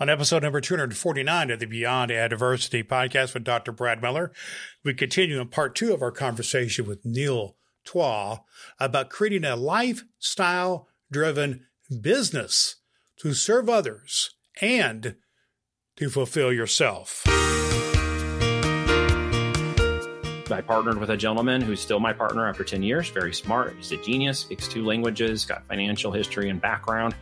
On episode number 249 of the Beyond Adversity Podcast with Dr. Brad Miller, we continue in part two of our conversation with Neil Twa about creating a lifestyle-driven business to serve others and to fulfill yourself. I partnered with a gentleman who's still my partner after 10 years, very smart. He's a genius, speaks two languages, got financial history and background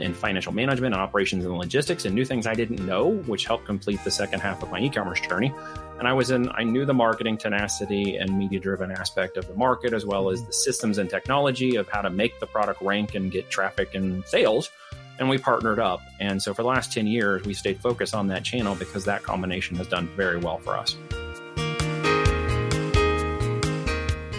in financial management and operations and logistics and new things I didn't know, which helped complete the second half of my e-commerce journey. And I knew the marketing tenacity and media-driven aspect of the market, as well as the systems and technology of how to make the product rank and get traffic and sales. And we partnered up. And so for the last 10 years, we stayed focused on that channel because that combination has done very well for us.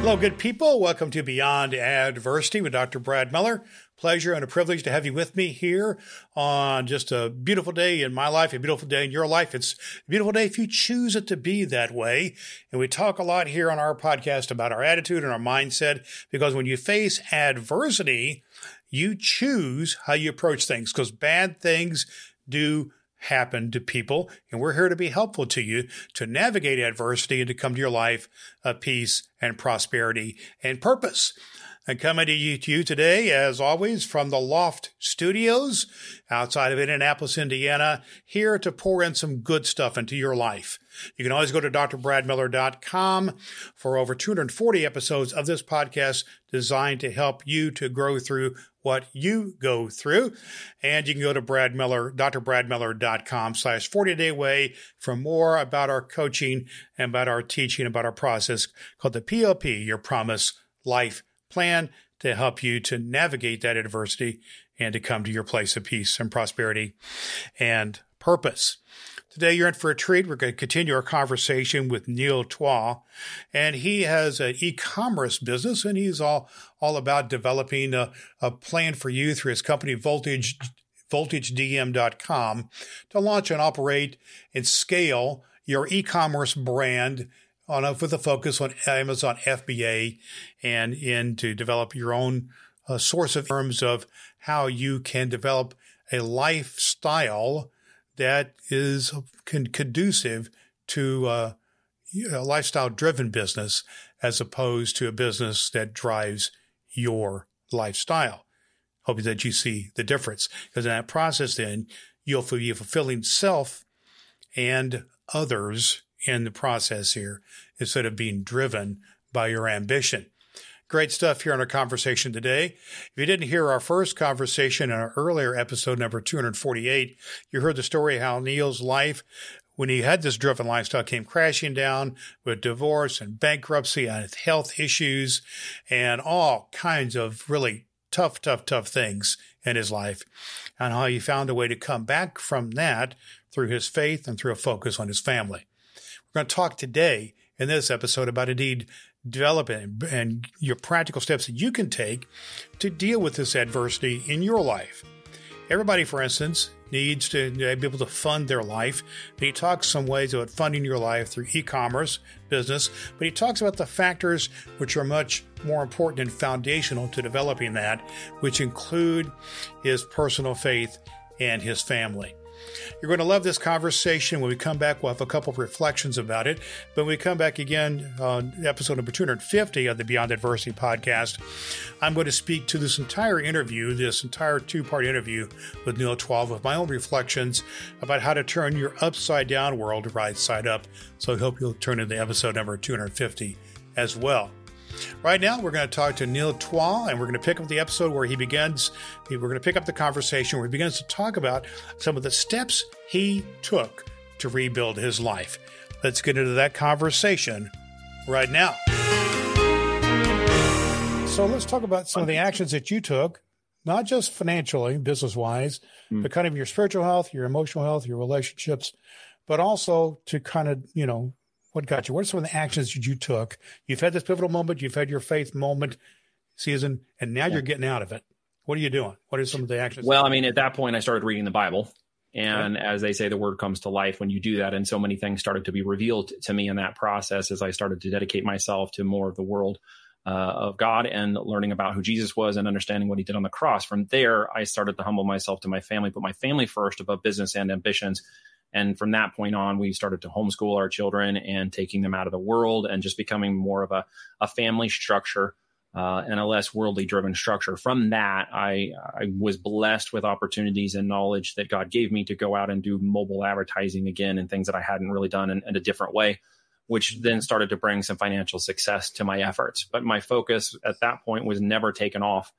Hello, good people. Welcome to Beyond Adversity with Dr. Brad Miller. Pleasure and a privilege to have you with me here on just a beautiful day in my life, a beautiful day in your life. It's a beautiful day if you choose it to be that way. And we talk a lot here on our podcast about our attitude and our mindset, because when you face adversity, you choose how you approach things, because bad things do happen to people. And we're here to be helpful to you to navigate adversity and to come to your life of peace and prosperity and purpose. And coming to you today, as always, from the Loft Studios outside of Indianapolis, Indiana, here to pour in some good stuff into your life. You can always go to drbradmiller.com for over 240 episodes of this podcast designed to help you to grow through what you go through. And you can go to drbradmiller.com/40-day way for more about our coaching and about our teaching, about our process called the PLP, Your Promise Life Plan, to help you to navigate that adversity and to come to your place of peace and prosperity and purpose. Today, you're in for a treat. We're going to continue our conversation with Neil Twa, and he has an e-commerce business, and he's all about developing a plan for you through his company, VoltageDM.com, to launch and operate and scale your e-commerce brand with a focus on Amazon FBA and to develop your own source of terms of how you can develop a lifestyle that is conducive to a lifestyle-driven business as opposed to a business that drives your lifestyle. Hope that you see the difference, because in that process, then, you'll be fulfilling self and others in the process here, instead of being driven by your ambition. Great stuff here in our conversation today. If you didn't hear our first conversation in our earlier episode, number 248, you heard the story how Neil's life, when he had this driven lifestyle, came crashing down with divorce and bankruptcy and health issues and all kinds of really tough things in his life, and how he found a way to come back from that through his faith and through a focus on his family. We're going to talk today in this episode about indeed developing and your practical steps that you can take to deal with this adversity in your life. Everybody, for instance, needs to be able to fund their life. But he talks some ways about funding your life through e-commerce business, but he talks about the factors which are much more important and foundational to developing that, which include his personal faith and his family. You're going to love this conversation. When we come back, we'll have a couple of reflections about it. But when we come back again on episode number 250 of the Beyond Adversity podcast, I'm going to speak to this entire interview, this entire two-part interview with Neil Twa, with my own reflections about how to turn your upside-down world to right-side up. So I hope you'll turn into episode number 250 as well. Right now, we're going to talk to Neil Twa, and we're going to pick up the episode where he begins. We're going to pick up the conversation where he begins to talk about some of the steps he took to rebuild his life. Let's get into that conversation right now. So let's talk about some of the actions that you took, not just financially, business-wise, but kind of your spiritual health, your emotional health, your relationships, but also to kind of, What got you? What are some of the actions that you took? You've had this pivotal moment. You've had your faith moment season, and now you're getting out of it. What are you doing? What are some of the actions? Well, I mean, at that point, I started reading the Bible. And as they say, the word comes to life when you do that. And so many things started to be revealed to me in that process as I started to dedicate myself to more of the world of God and learning about who Jesus was and understanding what he did on the cross. From there, I started to humble myself to my family, put my family first above business and ambitions. And from that point on, we started to homeschool our children and taking them out of the world and just becoming more of a family structure. And a less worldly driven structure. From that, I was blessed with opportunities and knowledge that God gave me to go out and do mobile advertising again and things that I hadn't really done in a different way, which then started to bring some financial success to my efforts. But my focus at that point was never taken off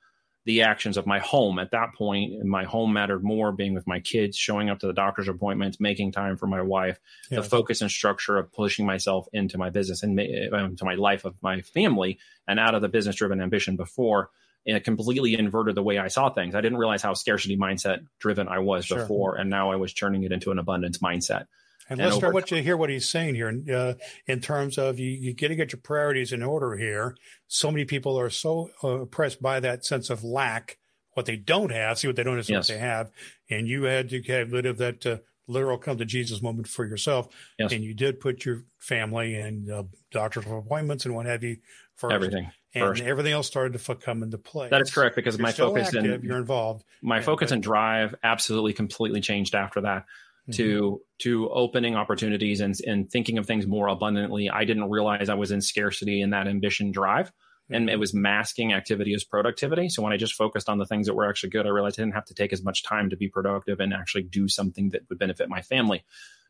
the actions of my home. At that point, my home mattered more, being with my kids, showing up to the doctor's appointments, making time for my wife, the focus and structure of pushing myself into my business and into my life of my family and out of the business-driven ambition before. And it completely inverted the way I saw things. I didn't realize how scarcity mindset-driven I was before, and now I was turning it into an abundance mindset. And let's start what you hear what he's saying here in terms of you getting at your priorities in order here. So many people are so oppressed by that sense of lack, what they don't have, see what they don't have, see what they have. And you had to live that literal come to Jesus moment for yourself. Yes. And you did put your family and doctor's appointments and what have you first. Everything. Everything else started to come into play. That is correct, because you're my focus active, and you're involved. My focus and drive absolutely completely changed after that. To opening opportunities and thinking of things more abundantly. I didn't realize I was in scarcity in that ambition drive, and it was masking activity as productivity. So when I just focused on the things that were actually good, I realized I didn't have to take as much time to be productive and actually do something that would benefit my family.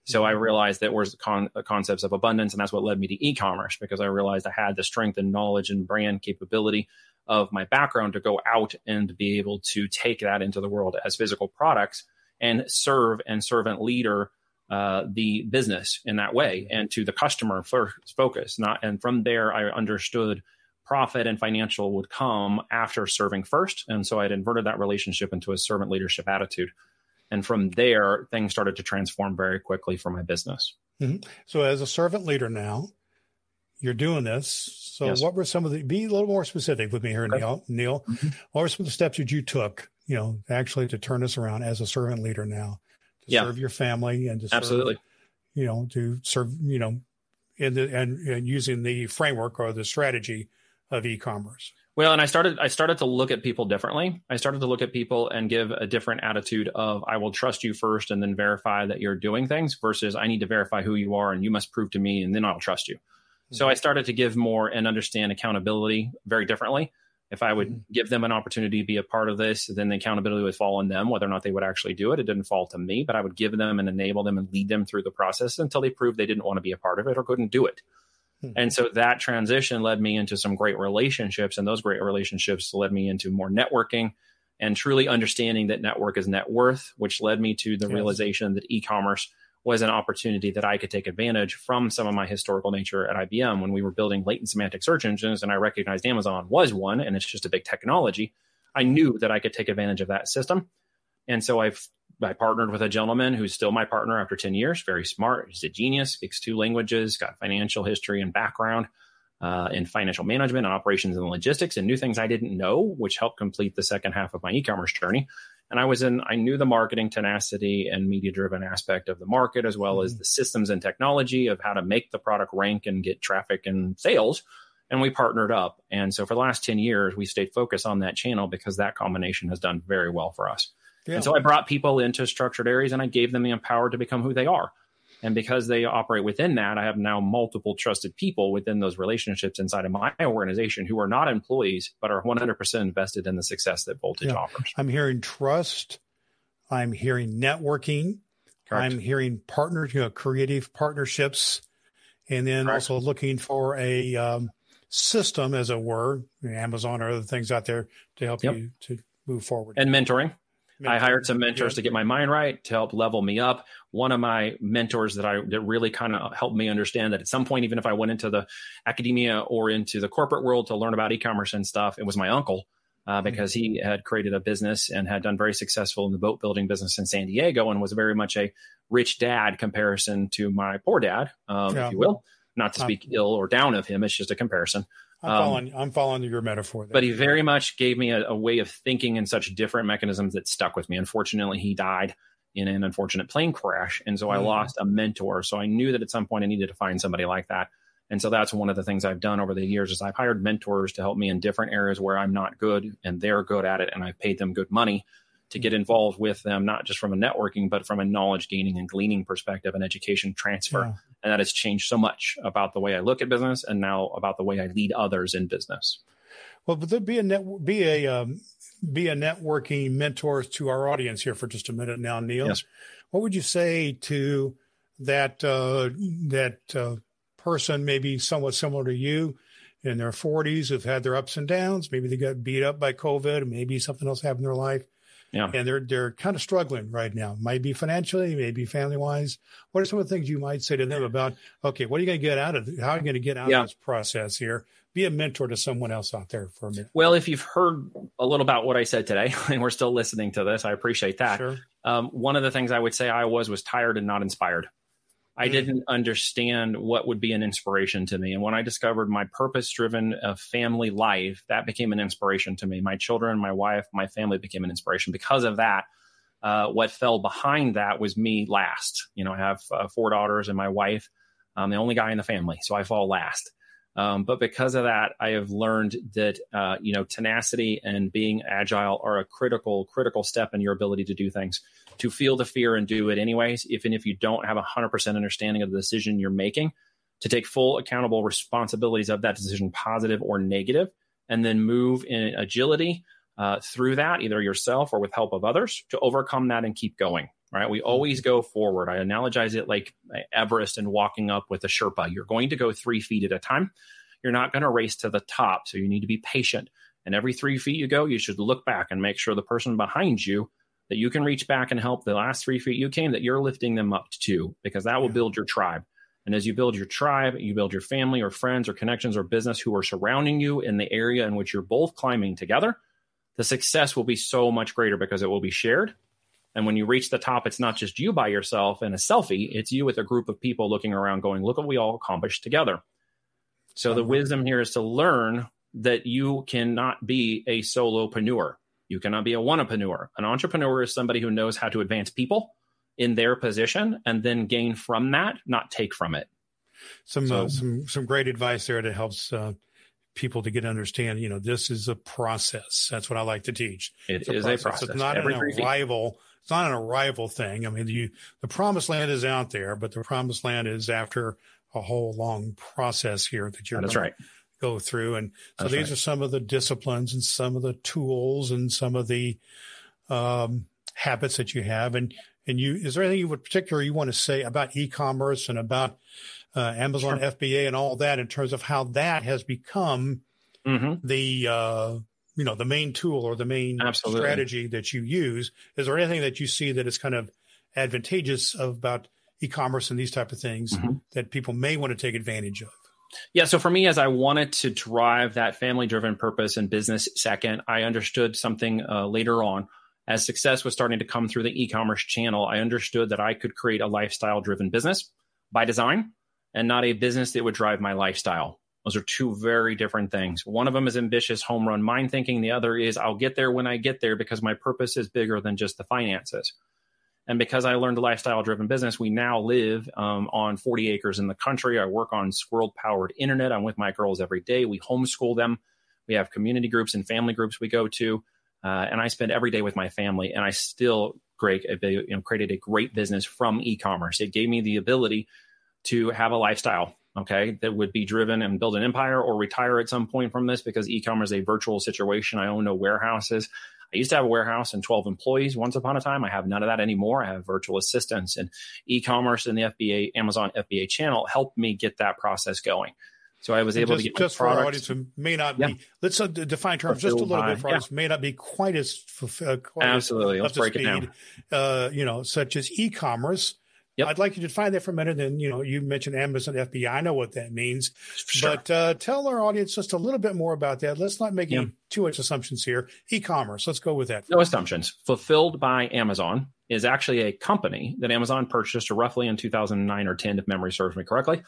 So I realized that was the concepts of abundance, and that's what led me to e-commerce, because I realized I had the strength and knowledge and brand capability of my background to go out and be able to take that into the world as physical products and serve and servant leader the business in that way and to the customer first focus. And from there, I understood profit and financial would come after serving first. And so I'd inverted that relationship into a servant leadership attitude. And from there, things started to transform very quickly for my business. So as a servant leader now, you're doing this. So what were some of the, be a little more specific with me here, Neil. What were some of the steps that you took, you know, actually to turn this around as a servant leader now, to serve your family and to serve, you know, to serve, you know, in the, and using the framework or the strategy of e-commerce? Well, and I started to look at people differently. I started to look at people and give a different attitude of, I will trust you first and then verify that you're doing things, versus I need to verify who you are and you must prove to me and then I'll trust you. So I started to give more and understand accountability very differently. If I would give them an opportunity to be a part of this, then the accountability would fall on them, whether or not they would actually do it. It didn't fall to me, but I would give them and enable them and lead them through the process until they proved they didn't want to be a part of it or couldn't do it. And so that transition led me into some great relationships, and those great relationships led me into more networking and truly understanding that network is net worth, which led me to the realization that e-commerce was an opportunity that I could take advantage from some of my historical nature at IBM when we were building latent semantic search engines, and I recognized Amazon was one, and it's just a big technology. I knew that I could take advantage of that system. And so I partnered with a gentleman who's still my partner after 10 years, very smart. He's a genius, speaks 2 languages, got financial history and background in financial management and operations and logistics and new things I didn't know, which helped complete the second half of my e-commerce journey. And I knew the marketing tenacity and media-driven aspect of the market, as well as the systems and technology of how to make the product rank and get traffic and sales. And we partnered up. And so for the last 10 years, we stayed focused on that channel because that combination has done very well for us. And so I brought people into structured areas and I gave them the empower to become who they are. And because they operate within that, I have now multiple trusted people within those relationships inside of my organization who are not employees, but are 100% invested in the success that Voltage offers. I'm hearing trust. I'm hearing networking. I'm hearing creative partnerships. And then also looking for a system, as it were, Amazon or other things out there to help you to move forward. And mentoring. I hired some mentors to get my mind right, to help level me up. One of my mentors that really kind of helped me understand that at some point, even if I went into the academia or into the corporate world to learn about e-commerce and stuff, it was my uncle because he had created a business and had done very successful in the boat building business in San Diego and was very much a rich dad comparison to my poor dad, if you will. Not to speak ill or down of him. It's just a comparison. I'm following your metaphor there. But he very much gave me a way of thinking in such different mechanisms that stuck with me. Unfortunately, he died in an unfortunate plane crash. And so I lost a mentor. So I knew that at some point I needed to find somebody like that. And so that's one of the things I've done over the years is I've hired mentors to help me in different areas where I'm not good and they're good at it. And I've paid them good money to get involved with them, not just from a networking, but from a knowledge gaining and gleaning perspective and education transfer. Yeah. And that has changed so much about the way I look at business and now about the way I lead others in business. Well, but there'd be a networking mentor to our audience here for just a minute now, Neil. Yes. What would you say to that person, maybe somewhat similar to you, in their 40s, who've had their ups and downs? Maybe they got beat up by COVID, maybe something else happened in their life. Yeah. And they're kind of struggling right now, might be financially, maybe family-wise. What are some of the things you might say to them about, okay, what are you going to get out of this? How are you going to get out of this process here? Be a mentor to someone else out there for a minute. Well, if you've heard a little about what I said today, and we're still listening to this, I appreciate that. Sure. One of the things I would say I was tired and not inspired. I didn't understand what would be an inspiration to me. And when I discovered my purpose-driven family life, that became an inspiration to me. My children, my wife, my family became an inspiration. Because of that, what fell behind that was me last. You know, I have four daughters and my wife. I'm the only guy in the family, so I fall last. But because of that, I have learned that, tenacity and being agile are a critical step in your ability to do things, to feel the fear and do it anyways, even if you don't have 100% understanding of the decision you're making, to take full accountable responsibilities of that decision, positive or negative, and then move in agility through that, either yourself or with help of others, to overcome that and keep going. Right? We always go forward. I analogize it like Everest and walking up with a Sherpa. You're going to go 3 feet at a time. You're not going to race to the top. So you need to be patient. And every 3 feet you go, you should look back and make sure the person behind you that you can reach back and help the last 3 feet you came, that you're lifting them up to, because that will build your tribe. And as you build your tribe, you build your family or friends or connections or business who are surrounding you in the area in which you're both climbing together. The success will be so much greater because it will be shared. And when you reach the top, it's not just you by yourself and a selfie. It's you with a group of people looking around going, look what we all accomplished together. So the wisdom here is to learn that you cannot be a solopreneur. You cannot be a wannapreneur. An entrepreneur is somebody who knows how to advance people in their position and then gain from that, not take from it. Some great advice there that helps people to get understand, this is a process. That's what I like to teach. It's a process. It's not It's not an arrival thing. I mean, the promised land is out there, but the promised land is after a whole long process here that you're going to go through. And so these are some of the disciplines and some of the tools and some of the habits that you have. And is there anything you would particularly you want to say about e-commerce and about Amazon FBA and all that in terms of how that has become the main tool or the main strategy that you use? Is there anything that you see that is kind of advantageous about e-commerce and these type of things that people may want to take advantage of? Yeah. So for me, as I wanted to drive that family-driven purpose and business second, I understood something later on. As success was starting to come through the e-commerce channel, I understood that I could create a lifestyle-driven business by design and not a business that would drive my lifestyle. Those are two very different things. One of them is ambitious home run mind thinking. The other is I'll get there when I get there because my purpose is bigger than just the finances. And because I learned a lifestyle driven business, we now live on 40 acres in the country. I work on squirrel powered internet. I'm with my girls every day. We homeschool them. We have community groups and family groups we go to. And I spend every day with my family, and I still created a great business from e-commerce. It gave me the ability to have a lifestyle. Okay, that would be driven and build an empire or retire at some point from this because e-commerce is a virtual situation. I own no warehouses. I used to have a warehouse and 12 employees once upon a time. I have none of that anymore. I have virtual assistants, and e-commerce and the FBA, Amazon FBA channel helped me get that process going. So I was able to get my products. Just for our audience who may not be, let's define terms just a little bit for us, may not be quite as absolutely. Let's break it down. Such as e-commerce. Yep. I'd like you to define that for a minute. And, you mentioned Amazon FBA. I know what that means. Sure. But tell our audience just a little bit more about that. Let's not make any too much assumptions here. E-commerce, let's go with that. No assumptions. Fulfilled by Amazon is actually a company that Amazon purchased roughly in 2009 or 10, if memory serves me correctly.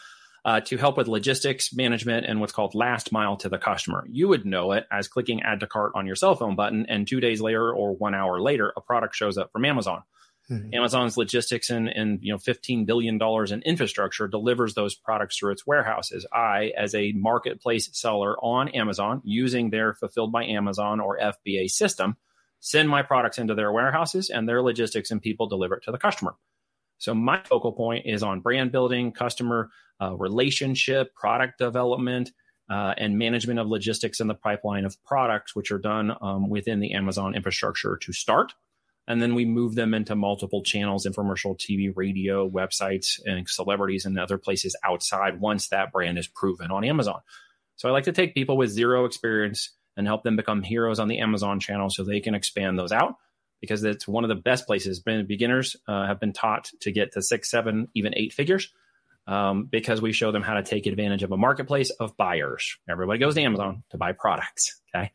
to help with logistics management and what's called last mile to the customer. You would know it as clicking add to cart on your cell phone button, and 2 days later or 1 hour later, a product shows up from Amazon. Mm-hmm. Amazon's logistics and $15 billion in infrastructure delivers those products through its warehouses. I, as a marketplace seller on Amazon, using their Fulfilled by Amazon or FBA system, send my products into their warehouses and their logistics and people deliver it to the customer. So my focal point is on brand building, customer relationship, product development, and management of logistics and the pipeline of products, which are done within the Amazon infrastructure to start. And then we move them into multiple channels, infomercial, TV, radio, websites, and celebrities and other places outside once that brand is proven on Amazon. So I like to take people with zero experience and help them become heroes on the Amazon channel so they can expand those out, because it's one of the best places. Beginners have been taught to get to 6, 7, even 8 figures because we show them how to take advantage of a marketplace of buyers. Everybody goes to Amazon to buy products. Okay.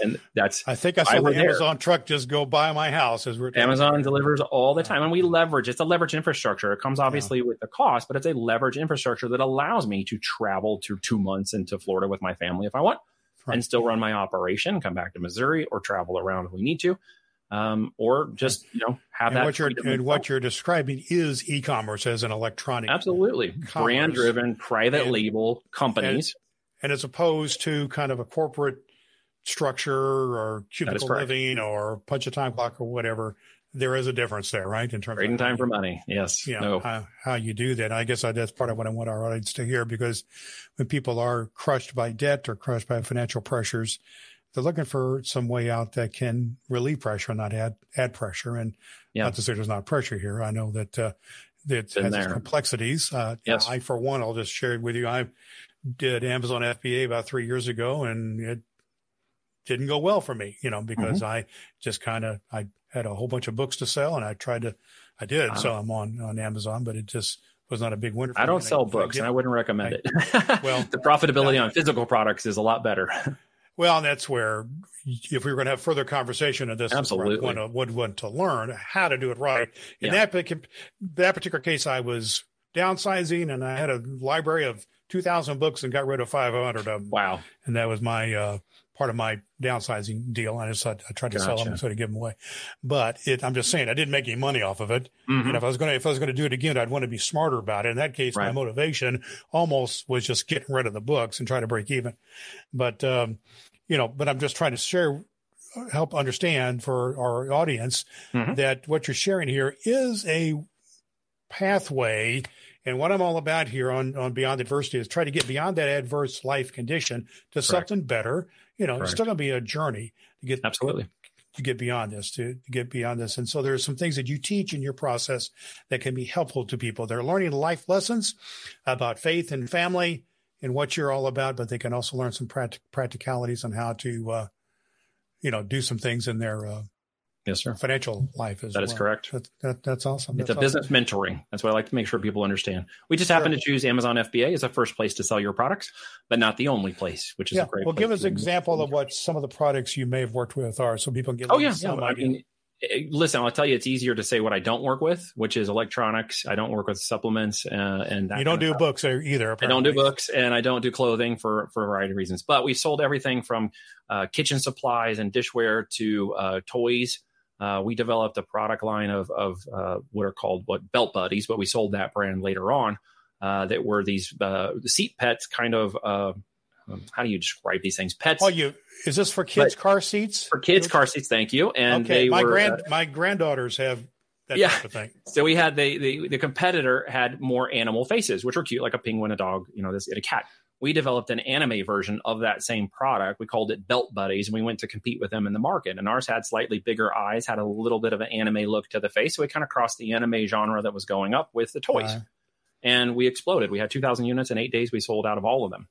And that's, I think I saw the Amazon truck just go by my house as we're talking. Amazon delivers all the time, and we leverage. It's a leverage infrastructure. It comes obviously with the cost, but it's a leverage infrastructure that allows me to travel to 2 months into Florida with my family if I want, and still run my operation, come back to Missouri, or travel around if we need to. Or just, have and that. What you're describing is e-commerce as an electronic. Absolutely. Brand driven, private label companies. And as opposed to kind of a corporate structure or cubicle living or punch a time clock or whatever, there is a difference there, right? In terms of time for money. Yes. How you do that. I guess that's part of what I want our audience to hear, because when people are crushed by debt or crushed by financial pressures, they're looking for some way out that can relieve pressure and not add pressure. And not to say there's not pressure here. I know that that has its complexities. I, for one, I'll just share it with you. I did Amazon FBA about 3 years ago, and it didn't go well for me, because I just I had a whole bunch of books to sell, and I did sell them on Amazon, but it just was not a big winner for me. I don't sell books, and I wouldn't recommend it. Well, the profitability on physical products is a lot better. Well, and that's where, if we were going to have further conversation on this, would want to learn how to do it right. In that particular case, I was downsizing, and I had a library of 2,000 books and got rid of 500 of them. Wow. And that was my part of my downsizing deal. I tried to sell them instead of give them away. But I'm just saying, I didn't make any money off of it. Mm-hmm. And if I was going to do it again, I'd want to be smarter about it. In that case, my motivation almost was just getting rid of the books and try to break even. But, but I'm just trying to help understand for our audience that what you're sharing here is a pathway. And what I'm all about here on Beyond Adversity is try to get beyond that adverse life condition to something better. It's still going to be a journey to get beyond this, to get beyond this. And so there are some things that you teach in your process that can be helpful to people. They're learning life lessons about faith and family and what you're all about, but they can also learn some practicalities on how to, do some things in their financial life as well. That is correct. That's awesome. It's a business mentoring. That's what I like to make sure people understand. We just happen to choose Amazon FBA as a first place to sell your products, but not the only place, which is a great place. Well, give us an example of what some of the products you may have worked with are so people can get some idea. I mean, listen, I'll tell you, it's easier to say what I don't work with, which is electronics. I don't work with supplements. And that you don't do books either. Apparently. I don't do books, and I don't do clothing for a variety of reasons. But we've sold everything from kitchen supplies and dishware to toys. We developed a product line of what are called Belt Buddies, but we sold that brand later on. That were these Seat Pets kind of. How do you describe these things? Pets. Is this for kids' car seats? For kids' car seats, thank you. And my granddaughters have that type of thing. So we had the competitor had more animal faces, which were cute, like a penguin, a dog, and a cat. We developed an anime version of that same product. We called it Belt Buddies, and we went to compete with them in the market. And ours had slightly bigger eyes, had a little bit of an anime look to the face. So we kind of crossed the anime genre that was going up with the toys. And we exploded. We had 2,000 units in 8 days. We sold out of all of them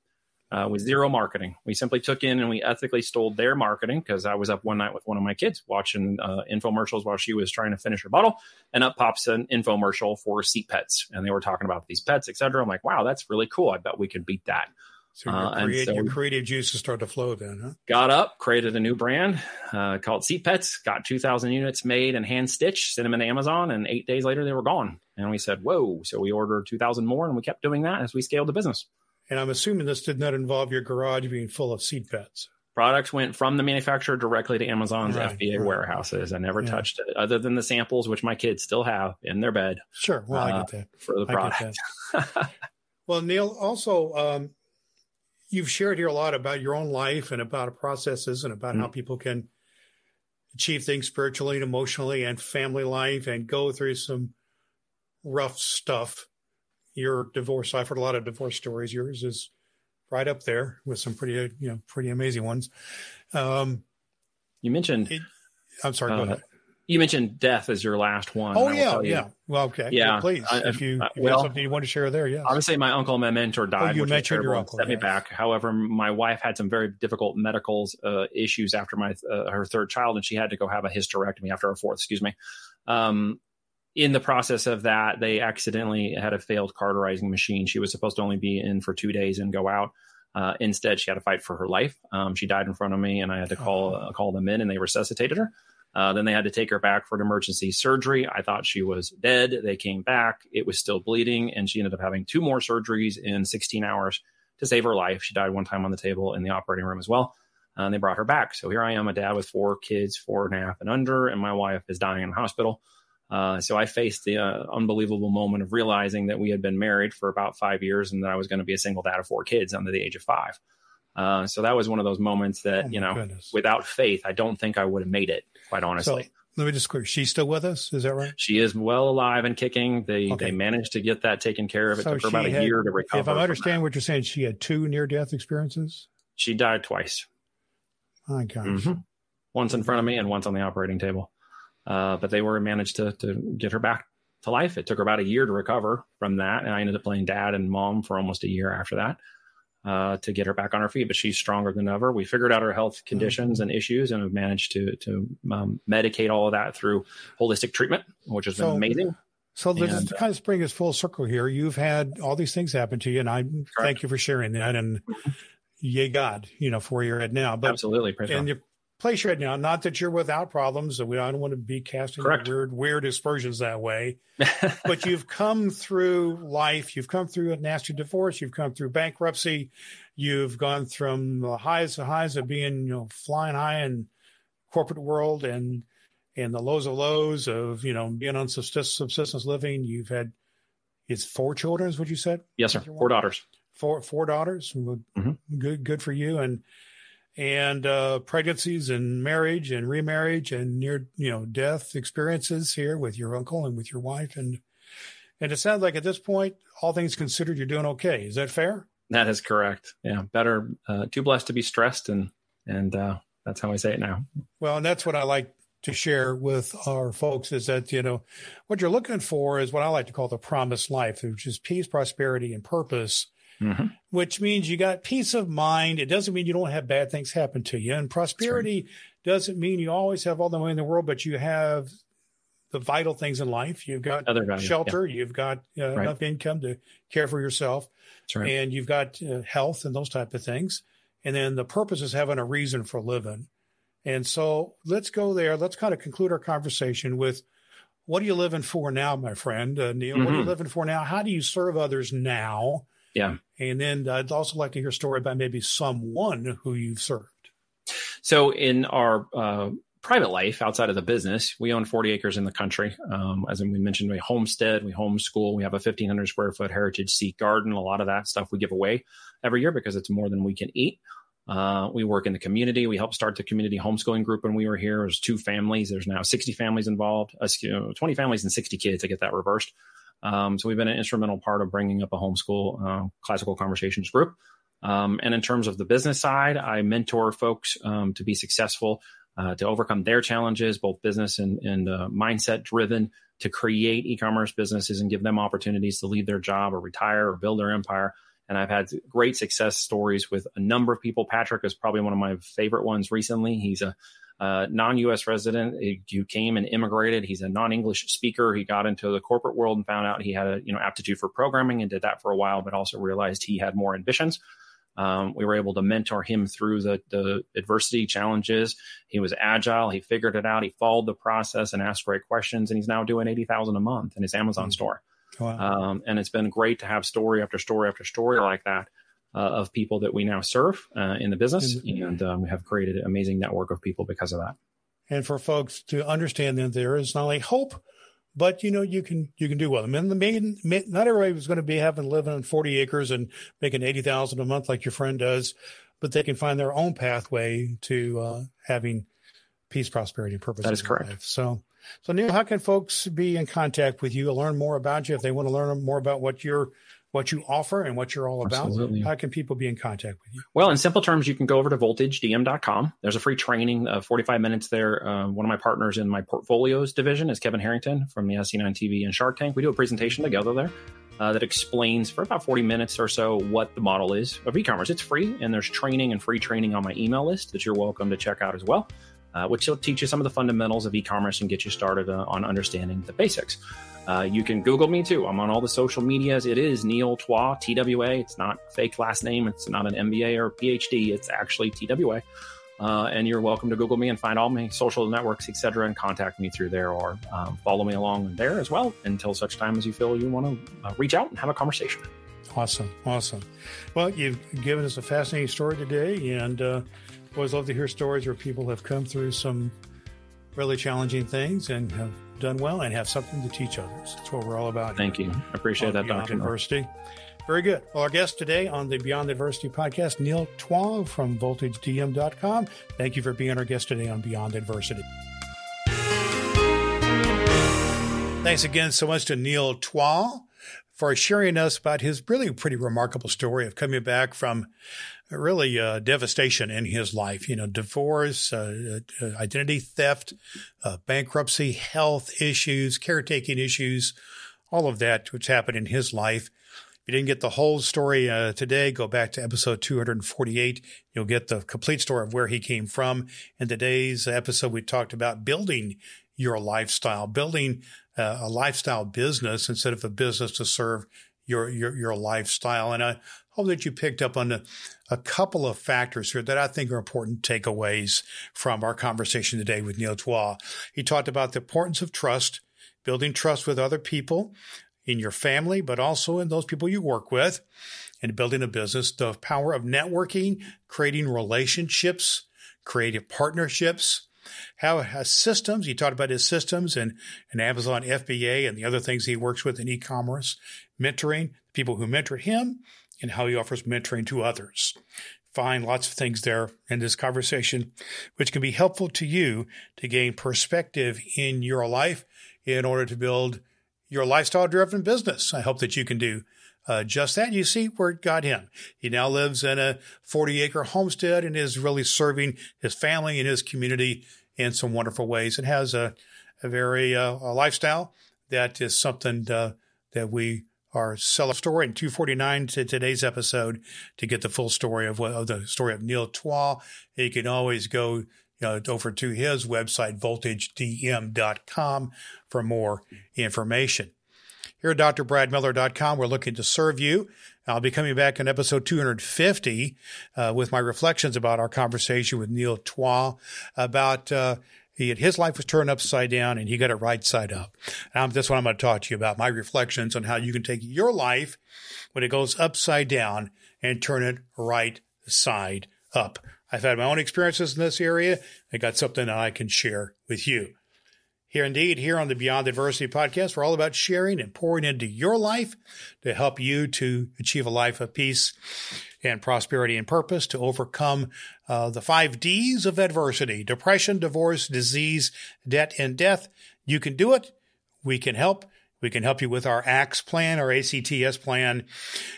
with zero marketing. We simply took in and we ethically stole their marketing, because I was up one night with one of my kids watching infomercials while she was trying to finish her bottle. And up pops an infomercial for Seat Pets. And they were talking about these pets, et cetera. I'm like, wow, that's really cool. I bet we could beat that. So your creative juices start to flow then, huh? Got up, created a new brand called Seat Pets, got 2,000 units made and hand-stitched, sent them into Amazon, and 8 days later they were gone. And we said, whoa. So we ordered 2,000 more, and we kept doing that as we scaled the business. And I'm assuming this did not involve your garage being full of Seat Pets. Products went from the manufacturer directly to Amazon's FBA warehouses. I never touched it, other than the samples, which my kids still have in their bed. Sure. Well, I get that. For the product. Well, Neil, also, you've shared here a lot about your own life and about processes and about how people can achieve things spiritually and emotionally and family life and go through some rough stuff. Your divorce, I've heard a lot of divorce stories. Yours is right up there with some pretty amazing ones. You mentioned, go ahead. You mentioned death as your last one. Oh, yeah. Well, okay. Yeah. Well, please, if you have something you want to share there, yeah. Obviously, my uncle, my mentor, died. Oh, you mentioned your uncle. Set me back. However, my wife had some very difficult medical issues after her third child, and she had to go have a hysterectomy after her fourth, excuse me. In the process of that, they accidentally had a failed cauterizing machine. She was supposed to only be in for 2 days and go out. Instead, she had to fight for her life. She died in front of me, and I had to call them in, and they resuscitated her. Then they had to take her back for an emergency surgery. I thought she was dead. They came back. It was still bleeding, and she ended up having 2 more surgeries in 16 hours to save her life. She died one time on the table in the operating room as well, and they brought her back. So here I am, a dad with 4 kids, 4.5 and under, and my wife is dying in the hospital. So I faced the unbelievable moment of realizing that we had been married for about 5 years and that I was going to be a single dad of 4 kids under the age of 5. So that was one of those moments that, without faith, I don't think I would have made it, quite honestly. So let me just clear. She's still with us. Is that right? She is well alive and kicking. They managed to get that taken care of. It took her about a year to recover. If I understand what you're saying, she had 2 near-death experiences? She died twice. My gosh. Mm-hmm. Once in front of me and once on the operating table. But they were managed to get her back to life. It took her about a year to recover from that. And I ended up playing dad and mom for almost a year after that to get her back on her feet. But she's stronger than ever. We figured out her health conditions and issues and have managed to medicate all of that through holistic treatment, which has been amazing. So this kind of bring us full circle here. You've had all these things happen to you, and I thank you for sharing that. And yay God, for where you're at now. But, absolutely. Place you're at now. Not that you're without problems. I don't want to be casting weird aspersions that way. But you've come through life. You've come through a nasty divorce. You've come through bankruptcy. You've gone from the highs of being, flying high in corporate world and the lows of lows of, being on subsistence living. You've had, it's 4 children is what you said? Yes, sir. 4 daughters. Four daughters. Mm-hmm. Good for you. And pregnancies and marriage and remarriage and near, death experiences here with your uncle and with your wife. And it sounds like at this point, all things considered, you're doing okay. Is that fair? That is correct. Yeah. Better, too blessed to be stressed. And that's how I say it now. Well, and that's what I like to share with our folks is that, what you're looking for is what I like to call the promised life, which is peace, prosperity, and purpose. Mm-hmm. Which means you got peace of mind. It doesn't mean you don't have bad things happen to you. And prosperity doesn't mean you always have all the money in the world, but you have the vital things in life. You've got shelter. Yeah. You've got enough income to care for yourself. That's right. And you've got health and those type of things. And then the purpose is having a reason for living. And so let's go there. Let's kind of conclude our conversation with, what are you living for now, my friend, Neil? Mm-hmm. What are you living for now? How do you serve others now? Yeah. And then I'd also like to hear a story about maybe someone who you've served. So in our private life outside of the business, we own 40 acres in the country. As we mentioned, we homestead, we homeschool, we have a 1,500 square foot heritage seat garden. A lot of that stuff we give away every year because it's more than we can eat. We work in the community. We helped start the community homeschooling group when we were here. There's 2 families. There's now 60 families involved, 20 families and 60 kids. I get that reversed. So we've been an instrumental part of bringing up a homeschool classical conversations group. And in terms of the business side, I mentor folks to be successful, to overcome their challenges, both business and mindset driven, to create e-commerce businesses and give them opportunities to leave their job or retire or build their empire. And I've had great success stories with a number of people. Patrick is probably one of my favorite ones recently. He's a non-U.S. resident who came and immigrated. He's a non-English speaker. He got into the corporate world and found out he had a aptitude for programming and did that for a while, but also realized he had more ambitions. We were able to mentor him through the adversity challenges. He was agile. He figured it out. He followed the process and asked great questions. And he's now doing $80,000 a month in his Amazon store. Wow. And it's been great to have story after story after story like that of people that we now serve in the business. And we have created an amazing network of people because of that. And for folks to understand that there is not only hope, but, you know, you can do well. I mean, not everybody was going to be living on 40 acres and making $80,000 a month like your friend does, but they can find their own pathway to having peace, prosperity, and purpose. That is correct. Life. So Neil, how can folks be in contact with you, learn more about you if they want to learn more about what you offer and what you're all about? Absolutely. How can people be in contact with you? Well, in simple terms, you can go over to VoltageDM.com. There's a free training of 45 minutes there. One of my partners in my portfolios division is Kevin Harrington from the SC9 TV and Shark Tank. We do a presentation together there that explains for about 40 minutes or so what the model is of e-commerce. It's free, and there's training and free training on my email list that you're welcome to check out as well, which will teach you some of the fundamentals of e-commerce and get you started on understanding the basics. You can Google me too. I'm on all the social medias. It is Neil Twa, TWA. It's not a fake last name. It's not an MBA or a PhD. It's actually TWA. And you're welcome to Google me and find all my social networks, etc., and contact me through there, or follow me along there as well until such time as you feel you want to reach out and have a conversation. Awesome. Well, you've given us a fascinating story today, and always love to hear stories where people have come through some really challenging things and have done well and have something to teach others. That's what we're all about. Thank you. I appreciate that, Dr. Adversity. Very good. Well, our guest today on the Beyond Adversity podcast, Neil Twa from VoltageDM.com. Thank you for being our guest today on Beyond Adversity. Thanks again so much to Neil Twa for sharing us about his really pretty remarkable story of coming back from really devastation in his life, divorce, identity theft, bankruptcy, health issues, caretaking issues, all of that which happened in his life. If you didn't get the whole story today, go back to episode 248. You'll get the complete story of where he came from. In today's episode, we talked about building your lifestyle, building a lifestyle business instead of a business to serve your lifestyle. And I hope that you picked up on a couple of factors here that I think are important takeaways from our conversation today with Neil Twa. He talked about the importance of trust, building trust with other people in your family, but also in those people you work with, and building a business, the power of networking, creating relationships, creative partnerships, how systems. He talked about his systems and Amazon FBA and the other things he works with in e-commerce, mentoring, people who mentor him, and how he offers mentoring to others. Find lots of things there in this conversation, which can be helpful to you to gain perspective in your life in order to build your lifestyle-driven business. I hope that you can do just that. You see where it got him. He now lives in a 40-acre homestead and is really serving his family and his community in some wonderful ways. It has a very lifestyle that is something that we are selling. Story in 249 to today's episode to get the full story of the story of Neil Twa. You can always go over to his website, voltagedm.com, for more information. Here at drbradmiller.com, we're looking to serve you. I'll be coming back in episode 250 with my reflections about our conversation with Neil Twa about his life was turned upside down and he got it right side up. That's what I'm going to talk to you about, my reflections on how you can take your life when it goes upside down and turn it right side up. I've had my own experiences in this area. I got something that I can share with you. Here on the Beyond Adversity podcast, we're all about sharing and pouring into your life to help you to achieve a life of peace and prosperity and purpose, to overcome the 5 Ds of adversity: depression, divorce, disease, debt, and death. You can do it. We can help. We can help you with our ACTS plan, our ACTS plan,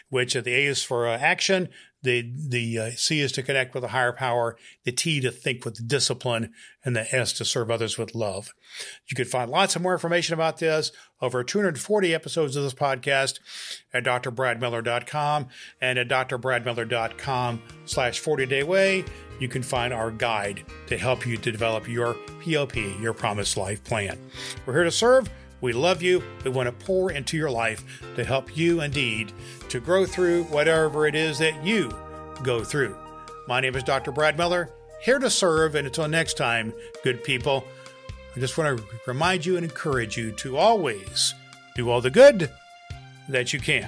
which the A is for action. The C is to connect with a higher power, the T to think with discipline, and the S to serve others with love. You can find lots of more information about this, over 240 episodes of this podcast, at drbradmiller.com and at drbradmiller.com/40-day-way. You can find our guide to help you to develop your PLP, your Promised Life Plan. We're here to serve. We love you. We want to pour into your life to help you indeed to grow through whatever it is that you go through. My name is Dr. Brad Miller, here to serve. And until next time, good people, I just want to remind you and encourage you to always do all the good that you can.